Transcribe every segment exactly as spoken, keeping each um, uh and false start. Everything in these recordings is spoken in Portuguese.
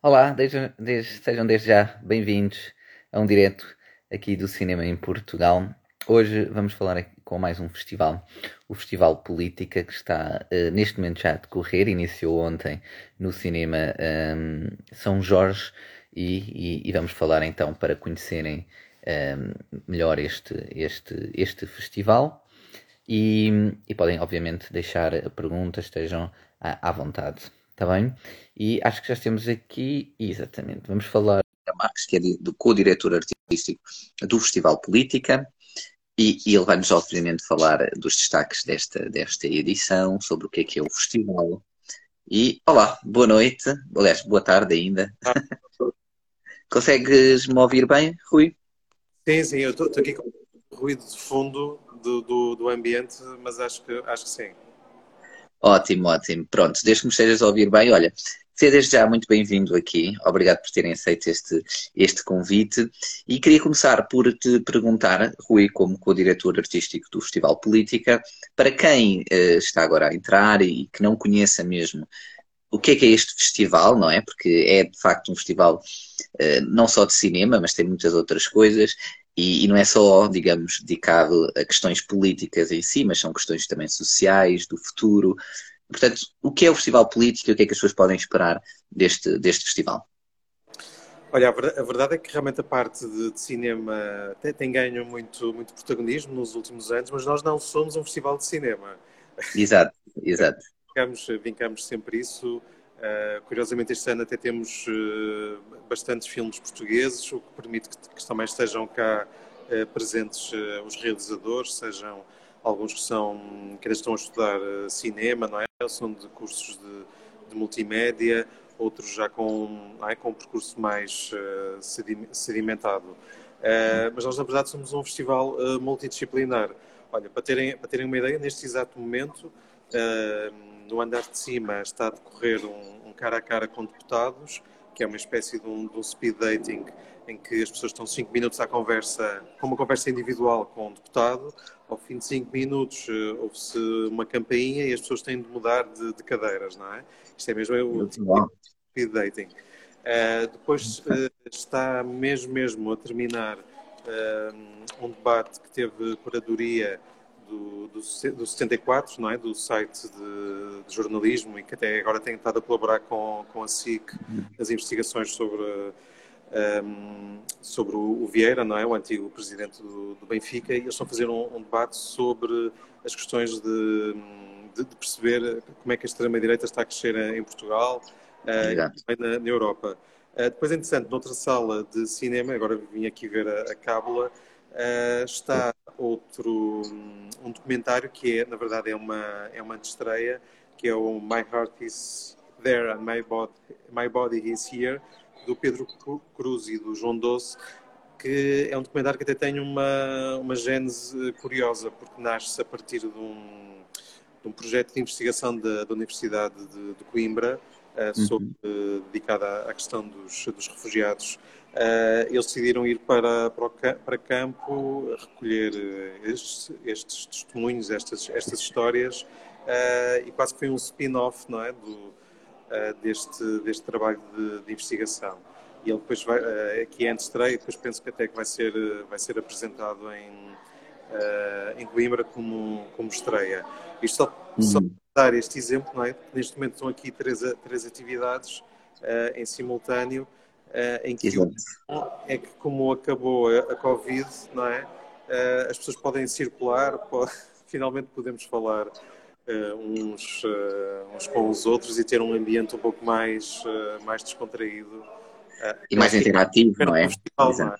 Olá, desde, desde, sejam desde já bem-vindos a um direto aqui do cinema em Portugal. Hoje vamos falar com mais um festival, o Festival Política, que está uh, neste momento já a decorrer, iniciou ontem no cinema um, São Jorge e, e, e vamos falar então para conhecerem um, melhor este, este, este festival e, e podem obviamente deixar perguntas, estejam à, à vontade. Está bem? E acho que já temos aqui, exatamente, vamos falar... Marques, que é do co-diretor artístico do Festival Política, e, e ele vai-nos, obviamente, falar dos destaques desta, desta edição, sobre o que é que é o festival. E, olá, boa noite, aliás, boa tarde ainda. Ah. Consegues-me ouvir bem, Rui? Sim, sim, eu estou aqui com o ruído de fundo do, do, do ambiente, mas acho que, acho que sim. Ótimo, ótimo. Pronto, desde que me estejas a ouvir bem, olha, seja desde já muito bem-vindo aqui, obrigado por terem aceito este, este convite e queria começar por te perguntar, Rui, como co-diretor artístico do Festival Política, para quem uh, está agora a entrar e que não conheça mesmo o que é que é este festival, não é? Porque é de facto um festival uh, não só de cinema, mas tem muitas outras coisas. E não é só, digamos, dedicado a questões políticas em si, mas são questões também sociais, do futuro. Portanto, o que é o Festival Político e o que é que as pessoas podem esperar deste, deste festival? Olha, a verdade é que realmente a parte de, de cinema tem, tem ganho muito, muito protagonismo nos últimos anos, mas nós não somos um festival de cinema. Exato, exato. Vincamos, vincamos sempre isso. Uh, curiosamente este ano até temos uh, bastantes filmes portugueses, o que permite que, que também estejam cá uh, presentes uh, os realizadores, sejam alguns que, são, que ainda estão a estudar uh, cinema, não é? São de cursos de, de multimédia, outros já com, ai, com um percurso mais uh, sedimentado. Uh, mas nós na verdade somos um festival uh, multidisciplinar. Olha, para terem, para terem uma ideia, neste exato momento... Uh, No andar de cima está a decorrer um, um cara a cara com deputados, que é uma espécie de um, de um speed dating em que as pessoas estão cinco minutos à conversa, com uma conversa individual com um deputado. Ao fim de cinco minutos uh, ouve-se uma campainha e as pessoas têm de mudar de, de cadeiras, não é? Isto é mesmo o speed dating. Uh, depois uh, está mesmo, mesmo a terminar uh, um debate que teve curadoria Do, do, do setenta e quatro, não é? Do site de, de jornalismo e que até agora tem estado a colaborar com, com a S I C as investigações sobre, um, sobre o, o Vieira, não é? O antigo presidente do, do Benfica, e eles estão a fazer um, um debate sobre as questões de, de, de perceber como é que a extrema-direita está a crescer em Portugal uh, e também na, na Europa. Uh, depois é interessante, noutra sala de cinema, agora vim aqui ver a, a cábula, Uh, está outro um documentário que é, na verdade é uma, é uma estreia, que é o My Heart Is There and My Body, My Body Is Here, do Pedro Cruz e do João Doce, que é um documentário que até tem uma, uma gênese curiosa, porque nasce a partir de um, de um projeto de investigação da, da Universidade de, de Coimbra, uh, sobre, uh, dedicado à, à questão dos, dos refugiados. Uh, eles decidiram ir para, para, o, para campo recolher estes, estes testemunhos, estas, estas histórias uh, e quase que foi um spin-off, não é, do, uh, deste, deste trabalho de, de investigação. E ele depois vai, uh, aqui é antestreia, depois penso que até que vai ser, vai ser apresentado em, uh, em Coimbra como, como estreia. Isto só, uhum. só para dar este exemplo, não é? Neste momento estão aqui três, três atividades uh, em simultâneo. Uh, em que o é que como acabou a, a Covid, não é? Uh, as pessoas podem circular, pode, finalmente podemos falar uh, uns, uh, uns com os outros e ter um ambiente um pouco mais, uh, mais descontraído. Uh, e mais interativo, não é? Festival, não é?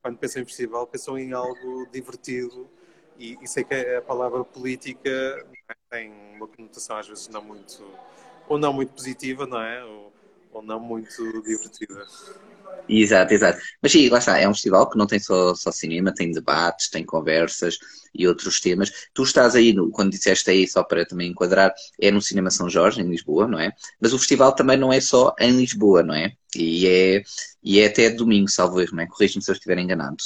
Quando pensam em festival, pensam em algo divertido e, e sei que a palavra política tem uma conotação às vezes não muito, ou não muito positiva, não é? Ou, ou não muito divertida. Exato, exato. Mas sim, lá está, é um festival que não tem só, só cinema, tem debates, tem conversas e outros temas. Tu estás aí, no, quando disseste aí, só para também enquadrar, é no Cinema São Jorge, em Lisboa, não é? Mas o festival também não é só em Lisboa, não é? E é, e é até domingo, salvo erro, não é? Corrija-me se eu estiver enganado.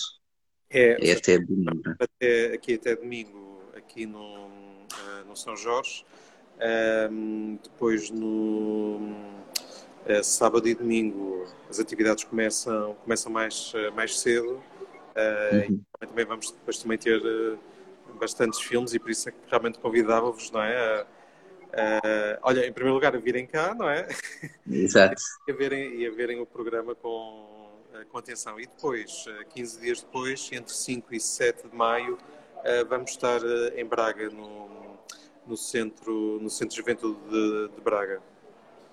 É, é até domingo. Até, aqui até domingo, aqui no, no São Jorge. Um, depois no... Uh, sábado e domingo as atividades começam, começam mais, mais cedo, uh, uhum. e também vamos depois também ter uh, bastantes filmes, e por isso é que realmente convidava-vos, não é? Uh, uh, olha, em primeiro lugar, a virem cá, não é? Exato. E a verem, e a verem o programa com, uh, com atenção. E depois, uh, quinze dias depois, entre cinco e sete de maio, uh, vamos estar uh, em Braga, no, no, centro, no Centro de Juventude de, de Braga.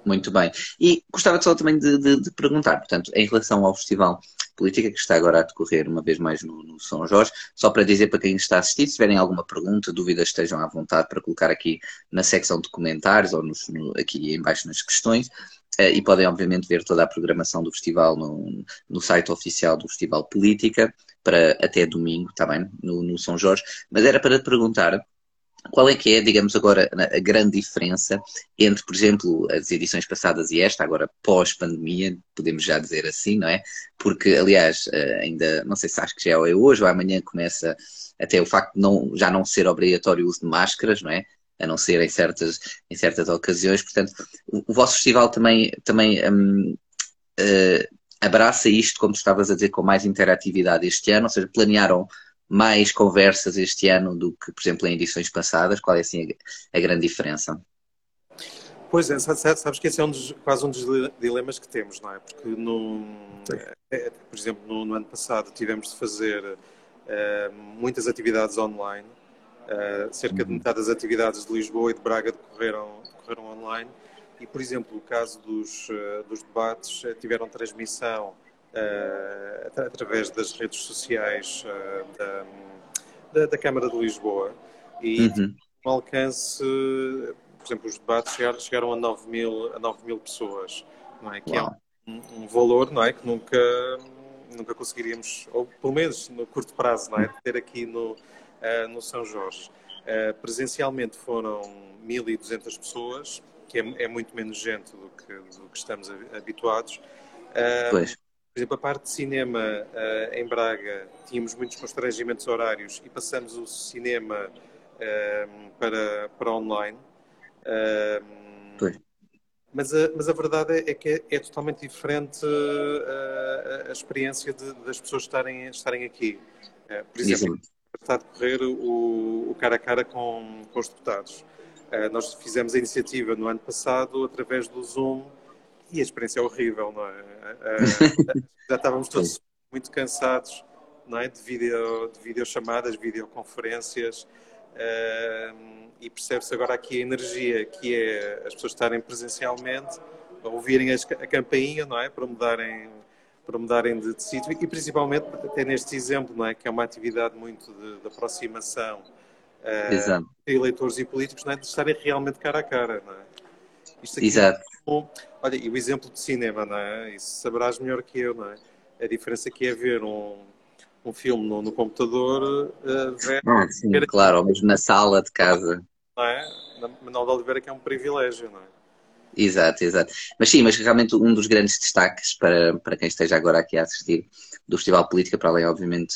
Muito bem. E gostava só também de, de, de perguntar, portanto, em relação ao Festival Política, que está agora a decorrer uma vez mais no, no São Jorge, só para dizer para quem está a assistir, se tiverem alguma pergunta, dúvidas, estejam à vontade para colocar aqui na secção de comentários ou nos, no, aqui em baixo nas questões, e podem obviamente ver toda a programação do festival no, no site oficial do Festival Política, para até domingo, está bem, no, no São Jorge. Mas era para perguntar, qual é que é, digamos agora, a grande diferença entre, por exemplo, as edições passadas e esta, agora pós-pandemia, podemos já dizer assim, não é? Porque, aliás, ainda, não sei se acho que já é hoje ou amanhã, começa até o facto de não, já não ser obrigatório o uso de máscaras, não é? A não ser em certas, em certas ocasiões. Portanto, o, o vosso festival também, também um, uh, abraça isto, como tu estavas a dizer, com mais interatividade este ano, ou seja, planearam mais conversas este ano do que, por exemplo, em edições passadas? Qual é, assim, a, a grande diferença? Pois é, sabes que esse é um dos, quase um dos dilemas que temos, não é? Porque, no, é, por exemplo, no, no ano passado tivemos de fazer uh, muitas atividades online, uh, cerca uhum. de metade das atividades de Lisboa e de Braga decorreram, decorreram online, e, por exemplo, o caso dos, uh, dos debates tiveram transmissão Uh, através das redes sociais uh, da, da, da Câmara de Lisboa, e uhum. um alcance, por exemplo, os debates chegaram, chegaram a, nove mil pessoas, não é? Que Uau. é um, um valor, não é? Que nunca, nunca conseguiríamos, ou pelo menos no curto prazo, não é? Ter aqui no, uh, no São Jorge. Uh, presencialmente foram mil e duzentas pessoas, que é, é muito menos gente do que, do que estamos habituados. Uh, pois. Por exemplo, a parte de cinema uh, em Braga, tínhamos muitos constrangimentos horários e passamos o cinema uh, para, para online. Uh, mas, a, mas a verdade é que é, é totalmente diferente uh, a, a experiência de, das pessoas estarem, estarem aqui. Uh, por exemplo, está a decorrer o, o cara a cara com, com os deputados. Uh, nós fizemos a iniciativa no ano passado através do Zoom. E a experiência é horrível, não é? Já estávamos todos muito cansados, não é? De, video, de videochamadas, videoconferências, e percebe-se agora aqui a energia que é as pessoas estarem presencialmente, ouvirem a campainha, não é? Para mudarem, para mudarem de, de sítio, e principalmente até neste exemplo, não é? Que é uma atividade muito de, de aproximação uh, de eleitores e políticos, não é? De estarem realmente cara a cara, não é? Isto aqui Exato. É um, olha, e o exemplo de cinema, não é? Isso saberás melhor que eu, não é? A diferença aqui é ver um, um filme no, no computador, uh, ver... Ah, sim, ver... claro, ou mesmo na sala de casa. Não é? Na Manuel de Oliveira, que é um privilégio, não é? Exato, exato. Mas sim, mas realmente um dos grandes destaques para, para quem esteja agora aqui a assistir do Festival Política, para além, obviamente,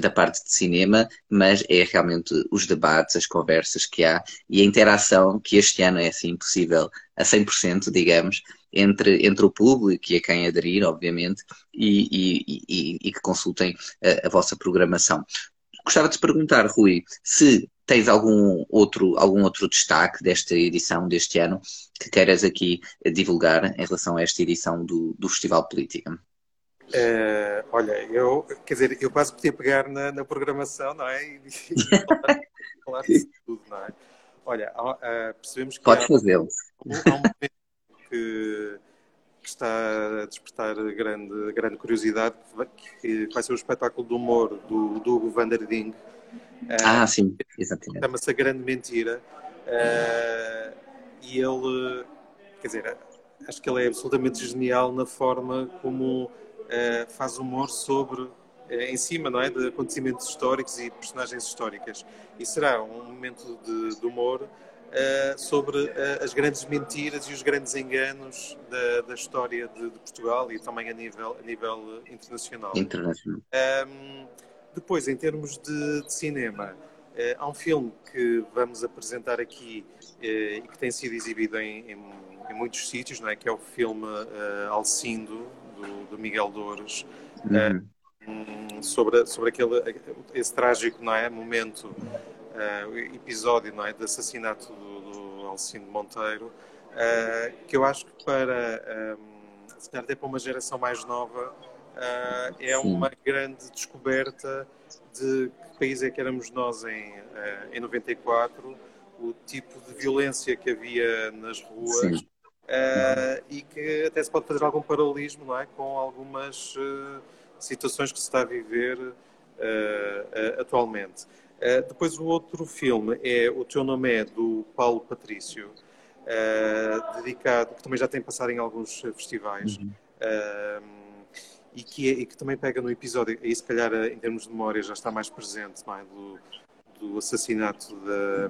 da parte de cinema, mas é realmente os debates, as conversas que há e a interação que este ano é assim possível a cem por cento, digamos, entre, entre o público e a quem aderir, obviamente, e, e, e, e que consultem a, a vossa programação. Gostava de perguntar, Rui, se tens algum outro, algum outro destaque desta edição, deste ano, que queiras aqui divulgar em relação a esta edição do, do Festival Política? É, olha, eu, quer dizer, eu quase podia pegar na, na programação, não é? E, e falar, falar de tudo, não é? Olha, há, há, percebemos que Pode há, fazê-lo. há um momento que, que está a despertar grande, grande curiosidade, que vai ser o espetáculo de humor do, do Hugo van der Ding. Ah, uh, sim, exatamente. Chama-se A Grande Mentira. Uh, e ele, quer dizer, acho que ele é absolutamente genial na forma como uh, faz humor sobre, uh, em cima, não é? De acontecimentos históricos e personagens históricas. E será um momento de, de humor uh, sobre uh, as grandes mentiras e os grandes enganos da, da história de, de Portugal e também a nível, a nível internacional. Internacional. Um, Depois, em termos de, de cinema, Uh, há um filme que vamos apresentar aqui uh, e que tem sido exibido em, em, em muitos sítios, não é? Que é o filme uh, Alcindo, do, do Miguel Douros, uh, uhum. sobre, sobre aquele, esse trágico, não é? Momento, uh, episódio, não é? De assassinato do, do Alcindo Monteiro, uh, que eu acho que para, um, se calhar até para uma geração mais nova, Uh, é uma grande descoberta de que país é que éramos nós em, uh, em noventa e quatro, o tipo de violência que havia nas ruas, uh, e que até se pode fazer algum paralelismo, não é? Com algumas uh, situações que se está a viver uh, uh, atualmente. Uh, depois o outro filme é O Teu Nome É, do Paulo Patrício, uh, dedicado, que também já tem passado em alguns festivais, uhum. uh, E que, é, e que também pega no episódio, aí se calhar em termos de memória já está mais presente, não é? do, do assassinato da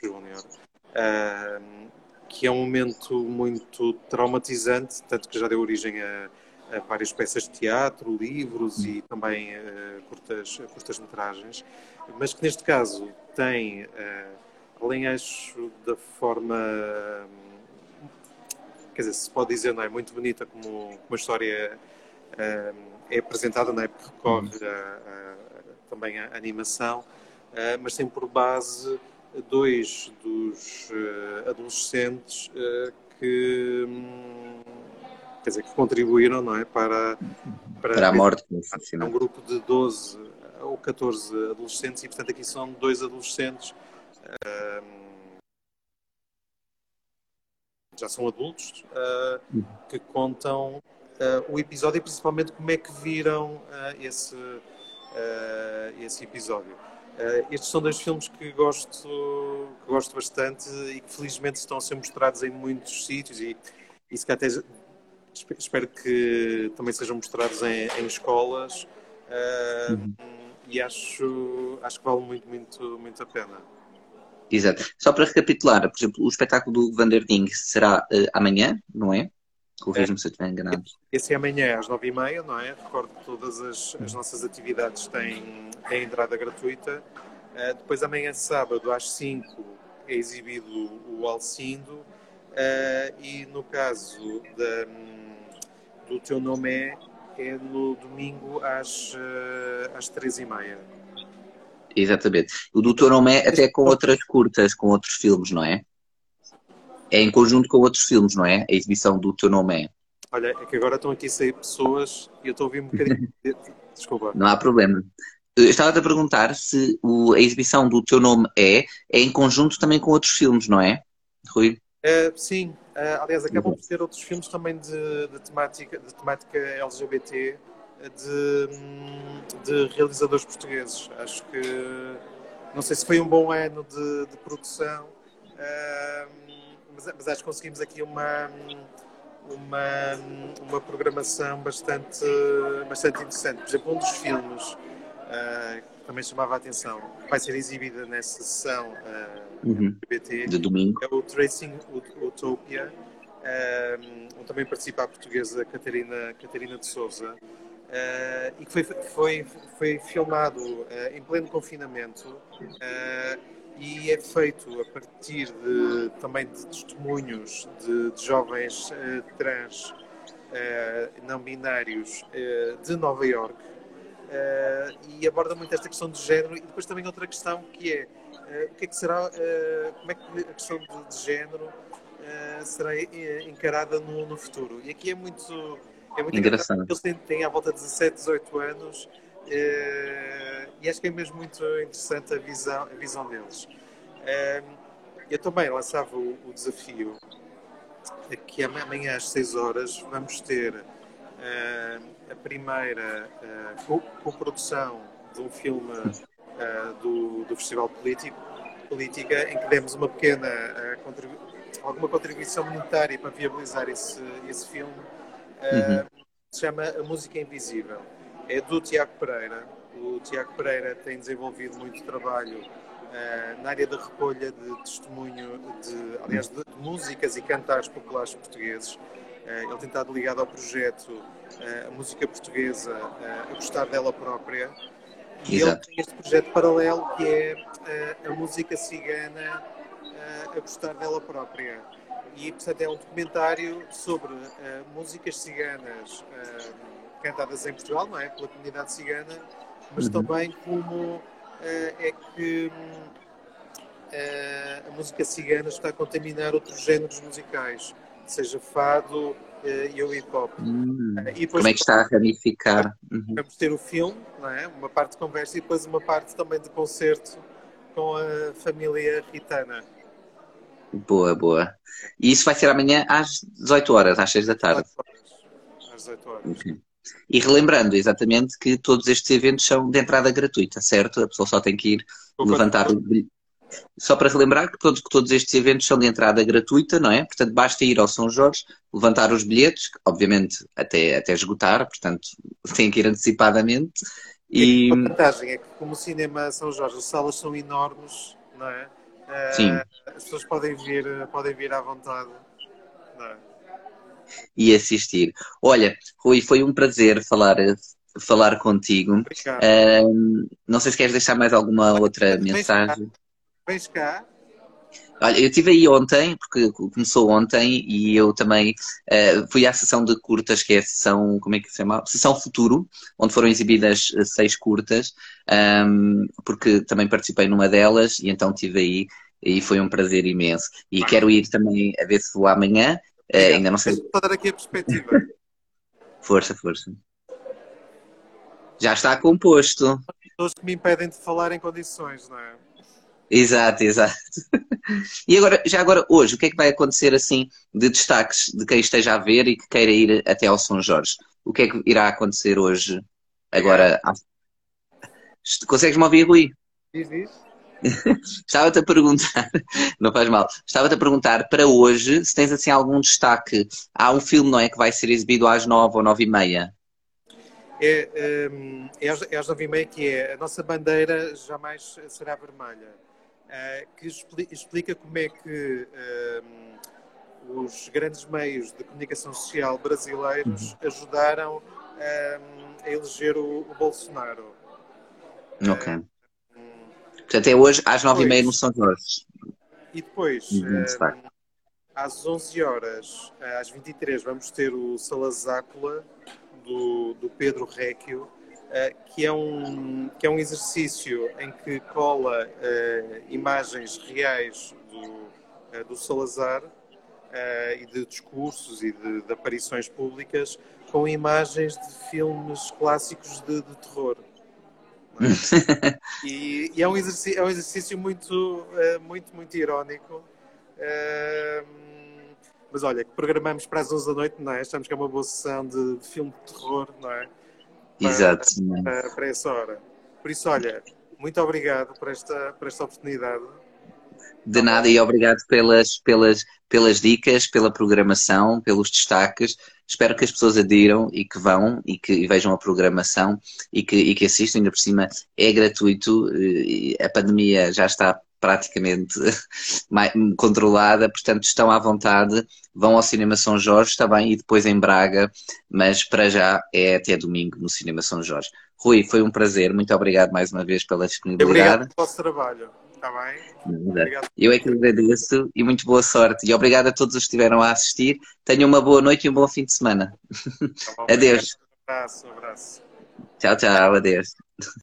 Júnior, uh, que é um momento muito traumatizante, tanto que já deu origem a, a várias peças de teatro, livros e também uh, curtas, curtas-metragens, mas que neste caso tem, uh, além acho da forma... Um, quer dizer, se pode dizer, não é? Muito bonita como, como a história uh, é apresentada, não é? Porque recorre a, a, também à animação, uh, mas tem por base dois dos uh, adolescentes uh, que, um, quer dizer, que contribuíram, não é? Para, para, para a morte. É um grupo de doze ou catorze adolescentes e, portanto, aqui são dois adolescentes. Uh, já são adultos, uh, que contam uh, o episódio e principalmente como é que viram uh, esse, uh, esse episódio. Uh, estes são dois filmes que gosto, que gosto bastante e que felizmente estão a ser mostrados em muitos sítios e isso que até espero que também sejam mostrados em, em escolas uh, uhum. e acho, acho que vale muito, muito, muito a pena. Exato. Só para recapitular, por exemplo, o espetáculo do Hugo van der Ding será uh, amanhã, não é? Corrija-me se eu estiver enganado. Esse é amanhã às nove e meia, não é? Recordo que todas as, as nossas atividades têm, têm entrada gratuita. Uh, depois amanhã sábado às cinco é exibido o Alcindo uh, e no caso da, do Teu Nome É, é no domingo às, uh, às três e meia. Exatamente. O Doutor Homem é até com outras curtas, com outros filmes, não é? É em conjunto com outros filmes, não é? A exibição do Doutor Homem. Olha, é que agora estão aqui a sair pessoas e eu estou a ouvir um bocadinho... Desculpa. Não há problema. Eu estava-te a perguntar se o, a exibição do Teu Nome É é em conjunto também com outros filmes, não é, Rui? Uh, sim. Uh, aliás, acabam uhum. por ter outros filmes também de, de, temática, de temática L G B T. De, de realizadores portugueses. Acho que não sei se foi um bom ano de, de produção, uh, mas, mas acho que conseguimos aqui uma, uma, uma programação bastante, bastante interessante. Por exemplo, um dos filmes uh, que também chamava a atenção, que vai ser exibida nessa sessão uh, uhum. L G B T, de domingo, é o Tracing Utopia, uh, onde também participa a portuguesa Catarina, Catarina de Sousa. Uh, e que foi, foi, foi filmado uh, em pleno confinamento uh, e é feito a partir de, também de testemunhos de, de jovens uh, trans uh, não binários uh, de Nova Iorque uh, e aborda muito esta questão de género e depois também outra questão que é uh, o que é que será, uh, como é que a questão de, de género uh, será encarada no, no futuro. E aqui é muito... É muito engraçado. Eles têm, têm à volta de dezassete, dezoito anos eh, e acho que é mesmo muito interessante a visão, a visão deles. Eh, eu também lançava o, o desafio que amanhã às seis horas vamos ter eh, a primeira eh, coprodução de um filme eh, do, do Festival Político, Política, em que demos uma pequena eh, contribu- alguma contribuição monetária para viabilizar esse, esse filme. Uhum. Uh, se chama A Música Invisível, é do Tiago Pereira. O Tiago Pereira tem desenvolvido muito trabalho uh, na área da recolha de testemunho de, aliás, de músicas e cantares populares portugueses. Uh, ele tem estado ligado ao projeto uh, A Música Portuguesa uh, a Gostar Dela Própria, E ele tem este projeto paralelo que é uh, A Música Cigana uh, a Gostar Dela Própria. E, portanto, é um documentário sobre uh, músicas ciganas uh, cantadas em Portugal, não é? Pela comunidade cigana, mas uhum. também como uh, é que uh, a música cigana está a contaminar outros géneros musicais, seja fado uh, e o hip-hop. Uhum. Uh, e depois, como é que está a ramificar? Uhum. Vamos ter o filme, não é? Uma parte de conversa e depois uma parte também de concerto com a família ritana. Boa, boa. E isso vai ser amanhã às dezoito horas, às seis da tarde. Às dezoito horas. Okay. E relembrando exatamente que todos estes eventos são de entrada gratuita, certo? A pessoa só tem que ir o levantar o bilhete. Só para relembrar que todos, que todos estes eventos são de entrada gratuita, não é? Portanto, basta ir ao São Jorge, levantar os bilhetes, obviamente até, até esgotar, portanto, tem que ir antecipadamente. E, e a vantagem é que, como o cinema São Jorge, as salas são enormes, não é? Sim. As pessoas podem vir, podem vir à vontade. Não é? E assistir. Olha, Rui, foi um prazer falar, falar contigo. Obrigado. Um, não sei se queres deixar mais alguma outra Vens mensagem. Cá. Vens cá. Olha, eu estive aí ontem, porque começou ontem, e eu também uh, fui à sessão de curtas, que é a sessão, como é que se chama? Sessão Futuro, onde foram exibidas seis curtas, um, porque também participei numa delas, e então estive aí, e foi um prazer imenso. E vai. Quero ir também a ver se vou amanhã, uh, ainda não sei. Para dar aqui a perspectiva. Força, força. Já está composto. Pessoas que me impedem de falar em condições, não é? Exato, exato. E agora, já agora, hoje, o que é que vai acontecer assim de destaques de quem esteja a ver e que queira ir até ao São Jorge? O que é que irá acontecer hoje? Agora, à... consegues-me ouvir, Rui? Diz, diz. Estava-te a perguntar, não faz mal, estava-te a perguntar para hoje se tens assim algum destaque. Há um filme, não é, que vai ser exibido às nove ou nove e meia? É, um, é às nove e meia que é A Nossa Bandeira Jamais Será Vermelha. Uh, que explica como é que um, os grandes meios de comunicação social brasileiros ajudaram um, a eleger o, o Bolsonaro. Ok. Uh, Portanto, é hoje às nove e meia no São Jorge. E depois, um, às onze horas, às vinte e três, vamos ter o Salazácula do, do Pedro Réquio. Uh, que, é um, que é um exercício em que cola uh, imagens reais do, uh, do Salazar uh, e de discursos e de, de aparições públicas com imagens de filmes clássicos de, de terror. e e é, um exercício, é um exercício muito, uh, muito, muito irónico. Uh, mas olha, programamos para as onze da noite, não é? Achamos que é uma boa sessão de, de filme de terror, não é? Para, exato, para, para essa hora. Por isso, olha, muito obrigado por esta, por esta oportunidade. De nada, e obrigado pelas, pelas, pelas dicas, pela programação, pelos destaques. Espero que as pessoas adiram e que vão e que e vejam a programação e que, e que assistam. Ainda por cima é gratuito, a pandemia já está praticamente controlada, portanto estão à vontade, vão ao Cinema São Jorge, está bem, e depois em Braga, mas para já é até domingo no Cinema São Jorge. Rui, foi um prazer, muito obrigado mais uma vez pela disponibilidade. Obrigado pelo vosso trabalho, está bem? Obrigado. Eu é que agradeço e muito boa sorte, e obrigado a todos os que estiveram a assistir, tenham uma boa noite e um bom fim de semana. Tá bom, adeus. Um abraço, um abraço. Tchau, tchau, adeus.